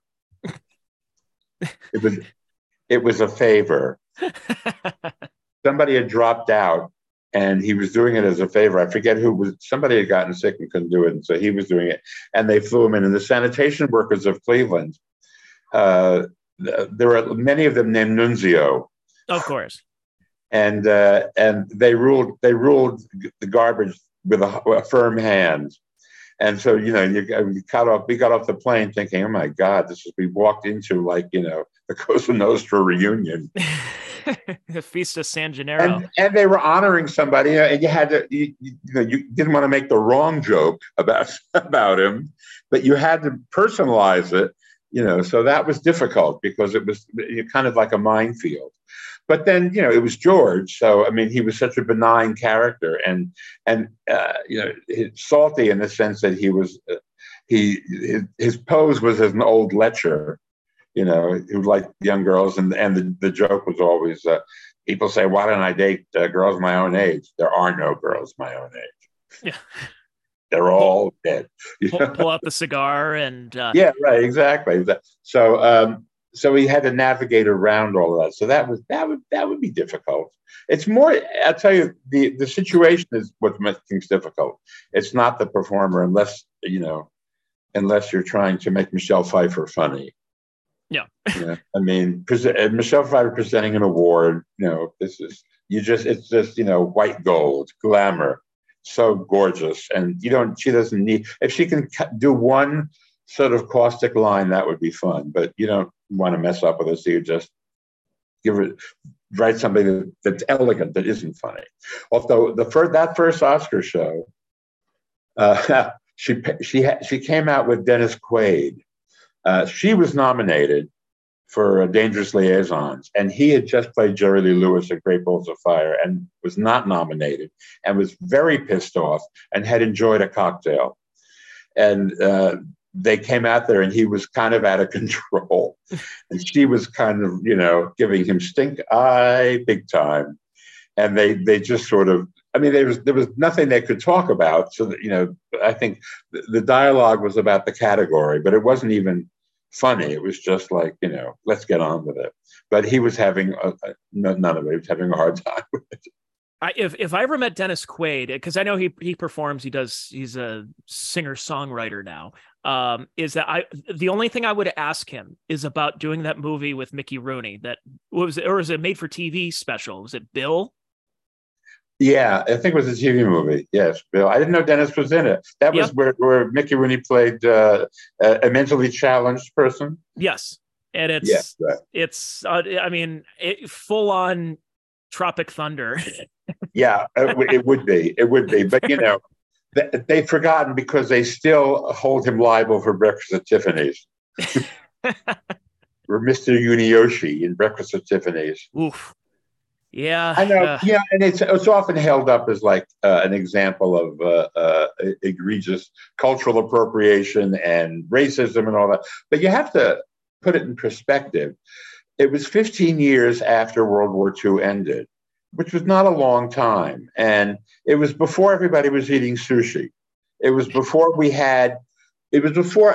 It was a favor. Somebody had dropped out, and he was doing it as a favor. I forget who was. Somebody had gotten sick and couldn't do it, and so he was doing it. And they flew him in. And the sanitation workers of Cleveland, there were many of them named Nunzio, of course. And they ruled the garbage with a firm hand. And so, you know, we got off the plane thinking, oh my God, this is, we walked into like, you know, the Cosa Nostra reunion. The Feast of San Gennaro. And they were honoring somebody, you know, and you had to, you didn't want to make the wrong joke about him, but you had to personalize it, you know, so that was difficult because it was kind of like a minefield. But then, you know, it was George. So, I mean, he was such a benign character and you know, salty in the sense that he was, his pose was as an old lecher, you know, who liked young girls. And the joke was always, people say, why don't I date girls my own age? There are no girls my own age. Yeah. They're all dead. Pull out the cigar and. Yeah, right. Exactly. So, so he had to navigate around all of that. So that would be difficult. It's more, I'll tell you, the situation is what makes things difficult. It's not the performer, unless you're trying to make Michelle Pfeiffer funny. Yeah. Yeah. I mean, Michelle Pfeiffer presenting an award, you know, it's just, you know, white gold, glamour, so gorgeous. And she doesn't need, if she can do one sort of caustic line, that would be fun, but you don't want to mess up with it, so you just write something that's elegant, that isn't funny. Although that first Oscar show, she came out with Dennis Quaid. She was nominated for Dangerous Liaisons, and he had just played Jerry Lee Lewis in Great Balls of Fire and was not nominated and was very pissed off and had enjoyed a cocktail. And they came out there and he was kind of out of control. And she was kind of, you know, giving him stink eye big time. And they just sort of, I mean, there was nothing they could talk about. So, that, you know, I think the dialogue was about the category, but it wasn't even funny. It was just like, you know, let's get on with it. But he was having, none of it. He was having a hard time with it. If I ever met Dennis Quaid, because I know he performs, he's a singer-songwriter now, is that the only thing I would ask him is about doing that movie with Mickey Rooney. That was it, or was it made for TV special? Was it Bill? Yeah, I think it was a TV movie. Yes, Bill. I didn't know Dennis was in it. That was where Mickey Rooney played a mentally challenged person. Yes, and it's right. It's I mean, full on Tropic Thunder. Yeah, it would be. But, you know, they've forgotten because they still hold him liable for Breakfast at Tiffany's. Or Mr. Yuniyoshi in Breakfast at Tiffany's. Oof. Yeah. I know. Yeah. And it's often held up as like an example of egregious cultural appropriation and racism and all that. But you have to put it in perspective. It was 15 years after World War II ended, which was not a long time. And it was before everybody was eating sushi. It was before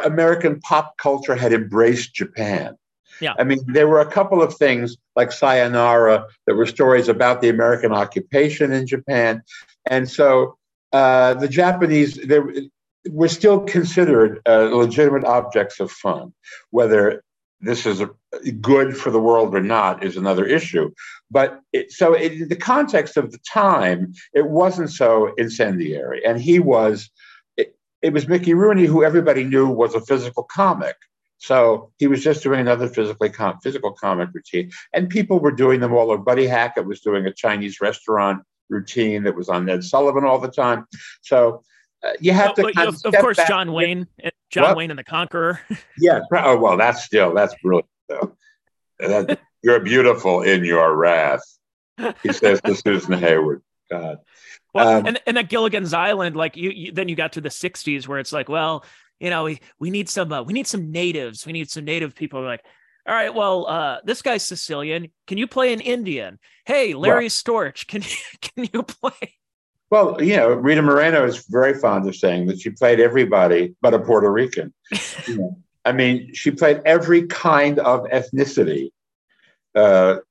American pop culture had embraced Japan. Yeah. I mean, there were a couple of things like Sayonara that were stories about the American occupation in Japan. And so the Japanese, they were still considered legitimate objects of fun. Whether this is good for the world or not is another issue. But in the context of the time, it wasn't so incendiary. And it was Mickey Rooney, who everybody knew was a physical comic. So he was just doing another physical comic routine. And people were doing them all over. Buddy Hackett was doing a Chinese restaurant routine that was on Ned Sullivan all the time. So you have to kind of course, back. John Wayne and the Conqueror. Yeah. Oh, well, that's brilliant, though. You're beautiful in your wrath, he says to Susan Hayward. God. Well, and at Gilligan's Island, like then you got to the 60s where it's like, well, you know, we need some natives. We need some native people. We're like, all right, well, this guy's Sicilian. Can you play an Indian? Hey, Larry Storch, can you play? Well, you know, Rita Moreno is very fond of saying that she played everybody but a Puerto Rican. You know, I mean, she played every kind of ethnicity because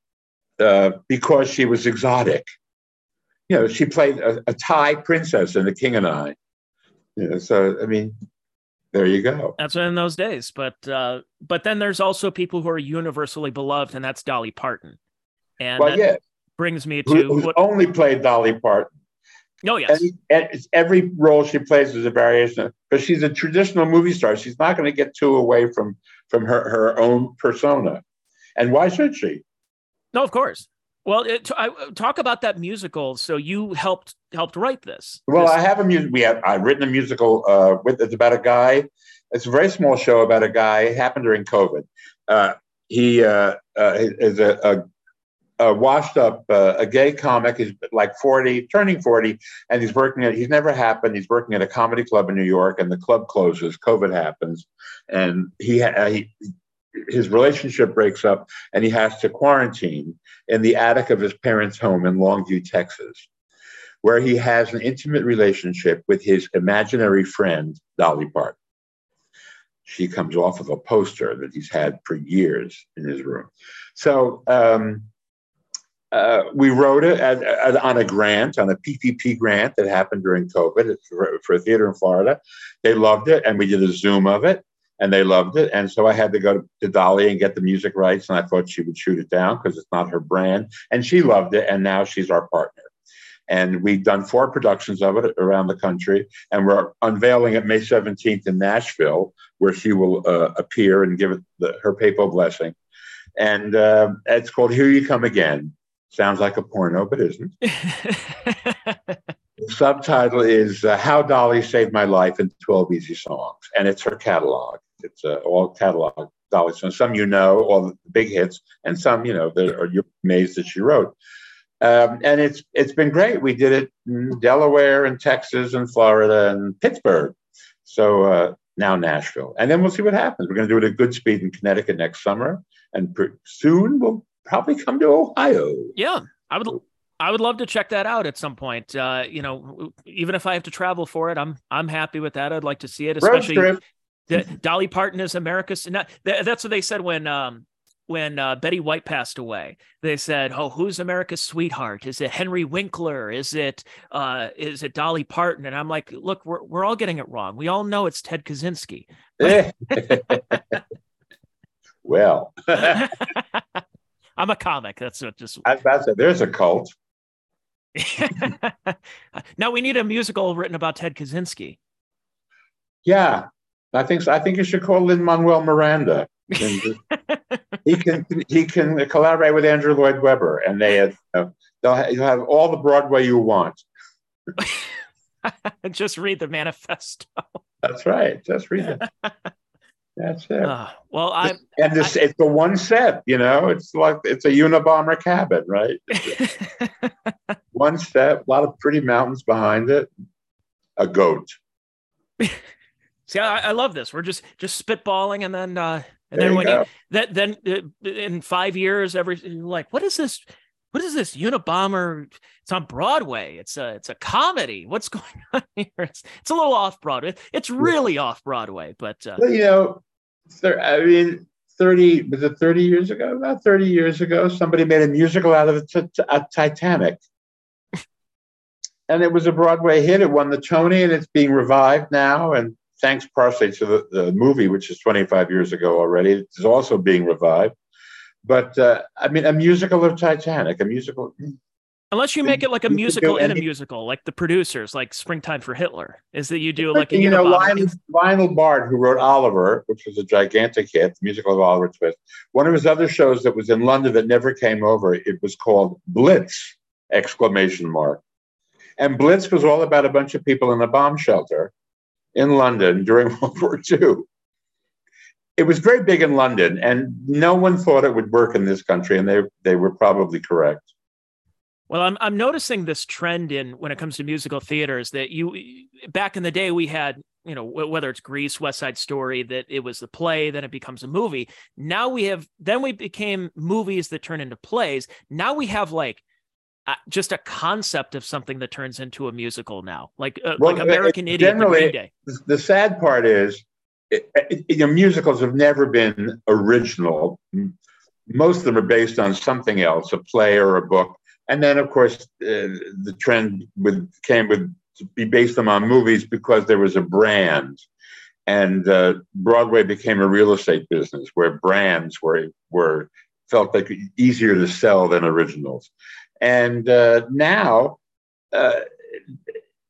she was exotic. You know, she played a Thai princess in The King and I. You know, so, I mean, there you go. That's in those days. But then there's also people who are universally beloved, and that's Dolly Parton. And brings me to... Who's only played Dolly Parton. Oh, yes. Every role she plays is a variation. But she's a traditional movie star. She's not going to get too away from her own persona. And why should she? No, of course. Well, talk about that musical. So you helped write this. Well, I have a musical. I've written a musical with. It's about a guy. It's a very small show about a guy. It happened during COVID. He is a washed up a gay comic. He's like 40, turning 40, and he's working at. He's never happened. He's working at a comedy club in New York, and the club closes. COVID happens, and his relationship breaks up, and he has to quarantine in the attic of his parents' home in Longview, Texas, where he has an intimate relationship with his imaginary friend, Dolly Parton. She comes off of a poster that he's had for years in his room. So we wrote it on a grant, on a PPP grant that happened during COVID for a theater in Florida. They loved it, and we did a Zoom of it. And they loved it. And so I had to go to Dolly and get the music rights. And I thought she would shoot it down because it's not her brand. And she loved it. And now she's our partner. And we've done 4 productions of it around the country. And we're unveiling it May 17th in Nashville, where she will appear and give it her papal blessing. And it's called Here You Come Again. Sounds like a porno, but isn't. The subtitle is How Dolly Saved My Life in 12 Easy Songs. And it's her catalog. It's all catalog Dolly songs. Some you know, all the big hits, and some, you know, you're amazed that she wrote. And it's been great. We did it in Delaware and Texas and Florida and Pittsburgh. So now Nashville. And then we'll see what happens. We're going to do it at Goodspeed in Connecticut next summer. And soon we'll probably come to Ohio. Yeah, I would love to check that out at some point. You know, even if I have to travel for it, I'm happy with that. I'd like to see it, especially Dolly Parton is America's. That's what they said when Betty White passed away. They said, "Oh, who's America's sweetheart? Is it Henry Winkler? Is it Dolly Parton?" And I'm like, "Look, we're all getting it wrong. We all know it's Ted Kaczynski." Well, I'm a comic. That's what just. I was about to say, there's a cult. Now we need a musical written about Ted Kaczynski. Yeah, I think you should call Lin-Manuel Miranda. he can collaborate with Andrew Lloyd Webber, and you'll have all the Broadway you want. Just read the manifesto. That's right. Just read it. That's it. It's the one set, you know. It's like it's a Unabomber cabin, right? One set, a lot of pretty mountains behind it, a goat. See, I love this. We're just spitballing, and then in 5 years, you're like, what is this? What is this Unabomber? It's on Broadway. It's a comedy. What's going on here? It's a little off Broadway. It's really off Broadway, but you know. I mean, 30 years ago? About 30 years ago, somebody made a musical out of a Titanic. And it was a Broadway hit. It won the Tony, and it's being revived now. And thanks partially to the movie, which is 25 years ago already. It's also being revived. But, I mean, a musical of Titanic, a musical. Unless you make it like a musical in a musical, like the producers, like Springtime for Hitler, is that you do like a Lionel Bard, who wrote Oliver, which was a gigantic hit, the musical of Oliver Twist. One of his other shows that was in London that never came over, it was called Blitz! And Blitz was all about a bunch of people in a bomb shelter in London during World War II. It was very big in London, and no one thought it would work in this country, and they were probably correct. Well, I'm noticing this trend when it comes to musical theater is that back in the day we had you know, whether it's Grease, West Side Story, that it was the play, then it becomes a movie. Now we have, then we became movies that turn into plays. Now we have like just a concept of something that turns into a musical now, like American Idiot, the Green Day. The sad part is, musicals have never been original. Most of them are based on something else, a play or a book. And then, of course, the trend came with be based them on movies because there was a brand, and Broadway became a real estate business where brands were felt like easier to sell than originals. And now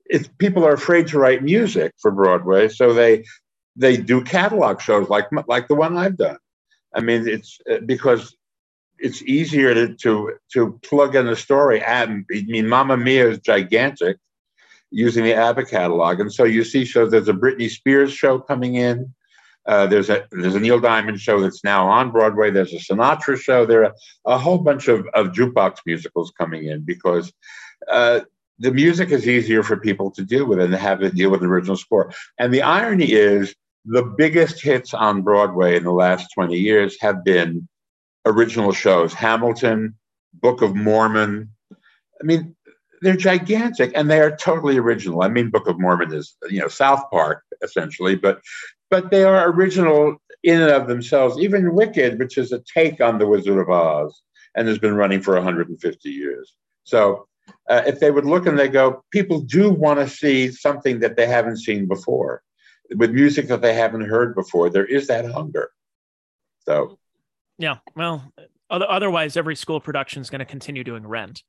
it's, people are afraid to write music for Broadway, so they do catalog shows like the one I've done. I mean, it's because it's easier to plug in a story. I mean, Mamma Mia is gigantic, using the ABBA catalog. And so you see shows, there's a Britney Spears show coming in. There's a Neil Diamond show that's now on Broadway. There's a Sinatra show. There are a whole bunch of jukebox musicals coming in because the music is easier for people to deal with and to have it deal with the original score. And the irony is the biggest hits on Broadway in the last 20 years have been original shows. Hamilton, Book of Mormon. I mean, they're gigantic and they are totally original. I mean, Book of Mormon is, you know, South Park essentially, but they are original in and of themselves. Even Wicked, which is a take on The Wizard of Oz and has been running for 150 years. So if they would look and they go, people do want to see something that they haven't seen before with music that they haven't heard before. There is that hunger. So, yeah, well, otherwise every school production is going to continue doing Rent.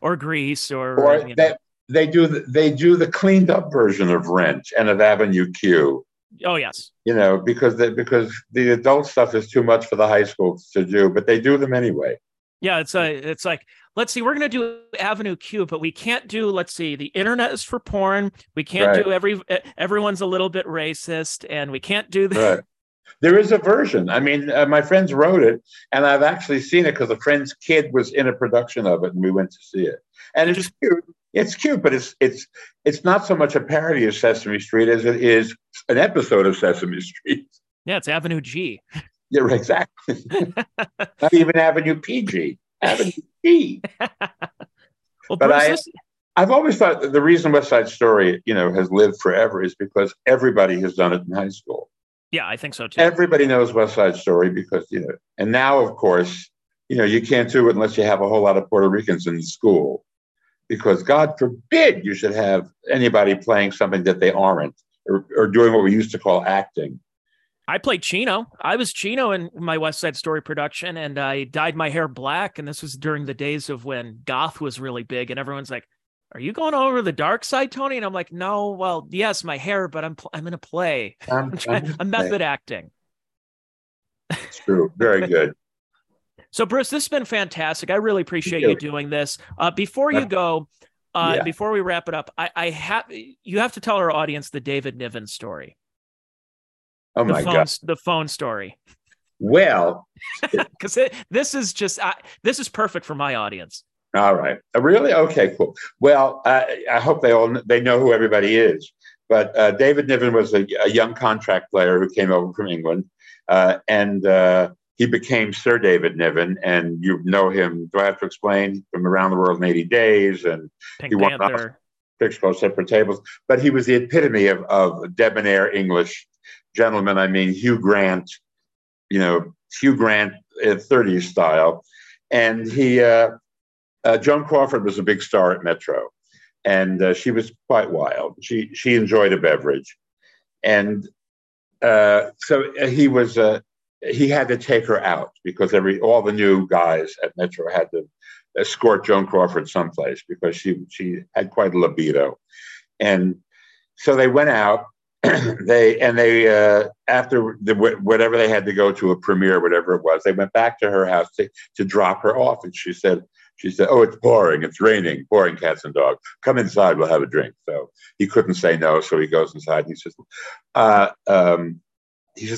or Grease, or you know. they do the cleaned up version of Rent and of Avenue Q. Oh yes, you know, because the adult stuff is too much for the high school to do, but they do them anyway. Yeah, it's like, let's see, we're going to do Avenue Q, but we can't do, let's see, the internet is for porn. We can't do everyone's a little bit racist, and we can't do that. Right. There is a version. I mean, my friends wrote it, and I've actually seen it because a friend's kid was in a production of it, and we went to see it. And it's cute. It's cute, but it's not so much a parody of Sesame Street as it is an episode of Sesame Street. Yeah, it's Avenue G. Yeah, right, exactly. Not even Avenue PG. Avenue G. Well, but I've always thought that the reason West Side Story, you know, has lived forever is because everybody has done it in high school. Yeah, I think so too. Everybody knows West Side Story because, you know, and now, of course, you know, you can't do it unless you have a whole lot of Puerto Ricans in school, because God forbid you should have anybody playing something that they aren't, or doing what we used to call acting. I played Chino. I was Chino in my West Side Story production, and I dyed my hair black. And this was during the days of when goth was really big, and everyone's like, are you going over the dark side, Tony? And I'm like, no, well, yes, my hair, but I'm in a play. I'm method acting. It's true. Very good. So, Bruce, this has been fantastic. I really appreciate you doing this. Before you go, before we wrap it up, you have to tell our audience the David Niven story. Oh, my God. The phone story. Well. Because this is perfect for my audience. All right. Really? Okay, cool. Well, I hope they know who everybody is. But David Niven was a young contract player who came over from England, and he became Sir David Niven. And you know him. Do I have to explain? From Around the World in 80 Days, and Pink Panther, Six Close Separate Tables. But he was the epitome of debonair English gentleman. I mean, Hugh Grant 30s style, and he. Joan Crawford was a big star at Metro, and she was quite wild. She enjoyed a beverage, and so he was. He had to take her out because all the new guys at Metro had to escort Joan Crawford someplace because she had quite a libido, and so they went out. They after whatever they had to go to a premiere, whatever it was, they went back to her house to drop her off, and she said. Oh, it's pouring. It's raining. Pouring cats and dogs. Come inside. We'll have a drink. So he couldn't say no. So he goes inside. And he says,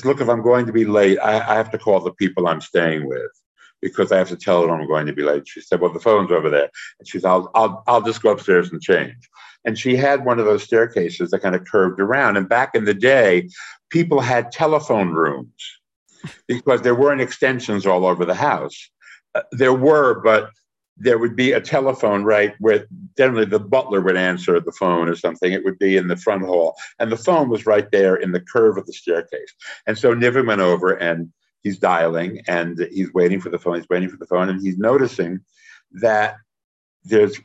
look, if I'm going to be late, I have to call the people I'm staying with because I have to tell them I'm going to be late. She said, well, the phone's over there. And she said, I'll just go upstairs and change. And she had one of those staircases that kind of curved around. And back in the day, people had telephone rooms because there weren't extensions all over the house. There were, but there would be a telephone, right, where generally the butler would answer the phone or something. It would be in the front hall. And the phone was right there in the curve of the staircase. And so Niven went over and he's dialing and he's waiting for the phone. He's waiting for the phone and he's noticing that there's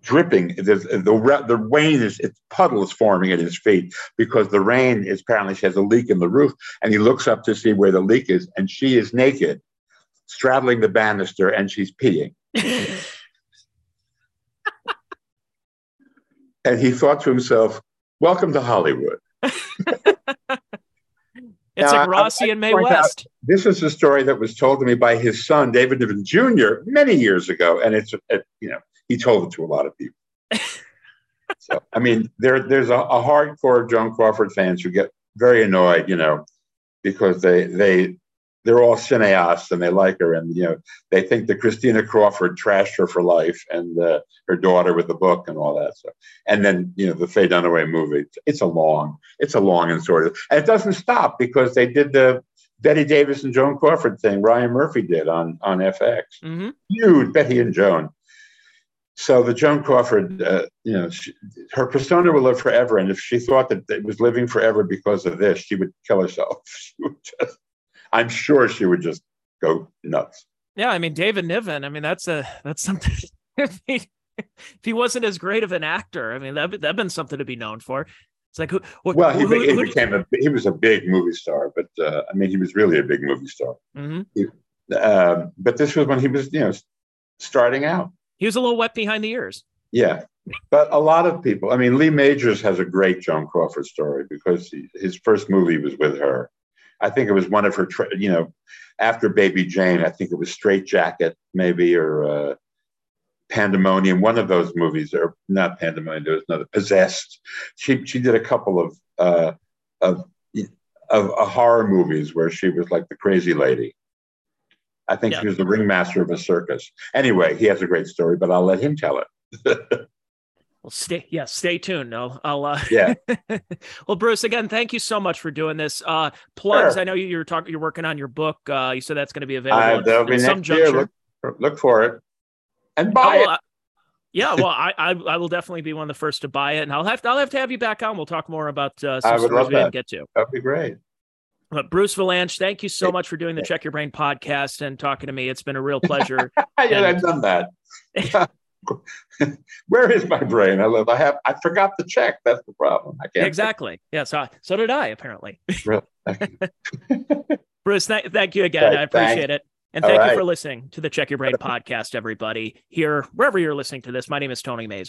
dripping. There's the rain is, it's puddle is forming at his feet because the rain is apparently, she has a leak in the roof. And he looks up to see where the leak is. And she is naked, straddling the banister, and she's peeing. And he thought to himself, welcome to Hollywood. It's now, like Rossi and Mae West. This is a story that was told to me by his son, David Niven Jr., many years ago. And it's, you know, he told it to a lot of people. So, I mean, there's a hardcore Joan Crawford fans who get very annoyed, you know, because they're all cineasts and they like her. And, you know, they think that Christina Crawford trashed her for life and her daughter with the book and all that stuff. And then, you know, the Faye Dunaway movie, it's a long and sort of, and it doesn't stop because they did the Betty Davis and Joan Crawford thing Ryan Murphy did on FX. Mm-hmm. Huge, Betty and Joan. So the Joan Crawford, you know, her persona will live forever. And if she thought that it was living forever because of this, she would kill herself. She would just, I'm sure she would just go nuts. Yeah, I mean, David Niven, I mean, that's something. If he wasn't as great of an actor, I mean, that'd been something to be known for. It's like, he was a big movie star, but I mean, he was really a big movie star. Mm-hmm. But this was when he was, you know, starting out. He was a little wet behind the ears. Yeah. But a lot of people, I mean, Lee Majors has a great Joan Crawford story because his first movie was with her. I think it was one of her, you know, after Baby Jane, I think it was Straight Jacket, maybe, or Pandemonium. One of those movies, or not Pandemonium, there was another, Possessed. She did a couple of horror movies where she was like the crazy lady. I think She was the ringmaster of a circus. Anyway, he has a great story, but I'll let him tell it. Well, stay tuned. Well, Bruce, again, thank you so much for doing this. Plugs. Sure. I know you're working on your book. You said that's going to be available. That'll be next year. Look for it and buy it. Yeah. Well, I will definitely be one of the first to buy it, and I'll have to have you back on. We'll talk more about some stories we didn't get to. That'd be great. Bruce Vilanche, thank you so much for doing the Check Your Brain podcast and talking to me. It's been a real pleasure. I've done that. Where is my brain? I forgot the check. That's the problem. I can't. Exactly. Yes. Yeah, so did I, apparently. Bruce, thank you again. Right, I appreciate it. And thank you for listening to the Check Your Brain podcast, everybody. Here, wherever you're listening to this, my name is Tony Mazer.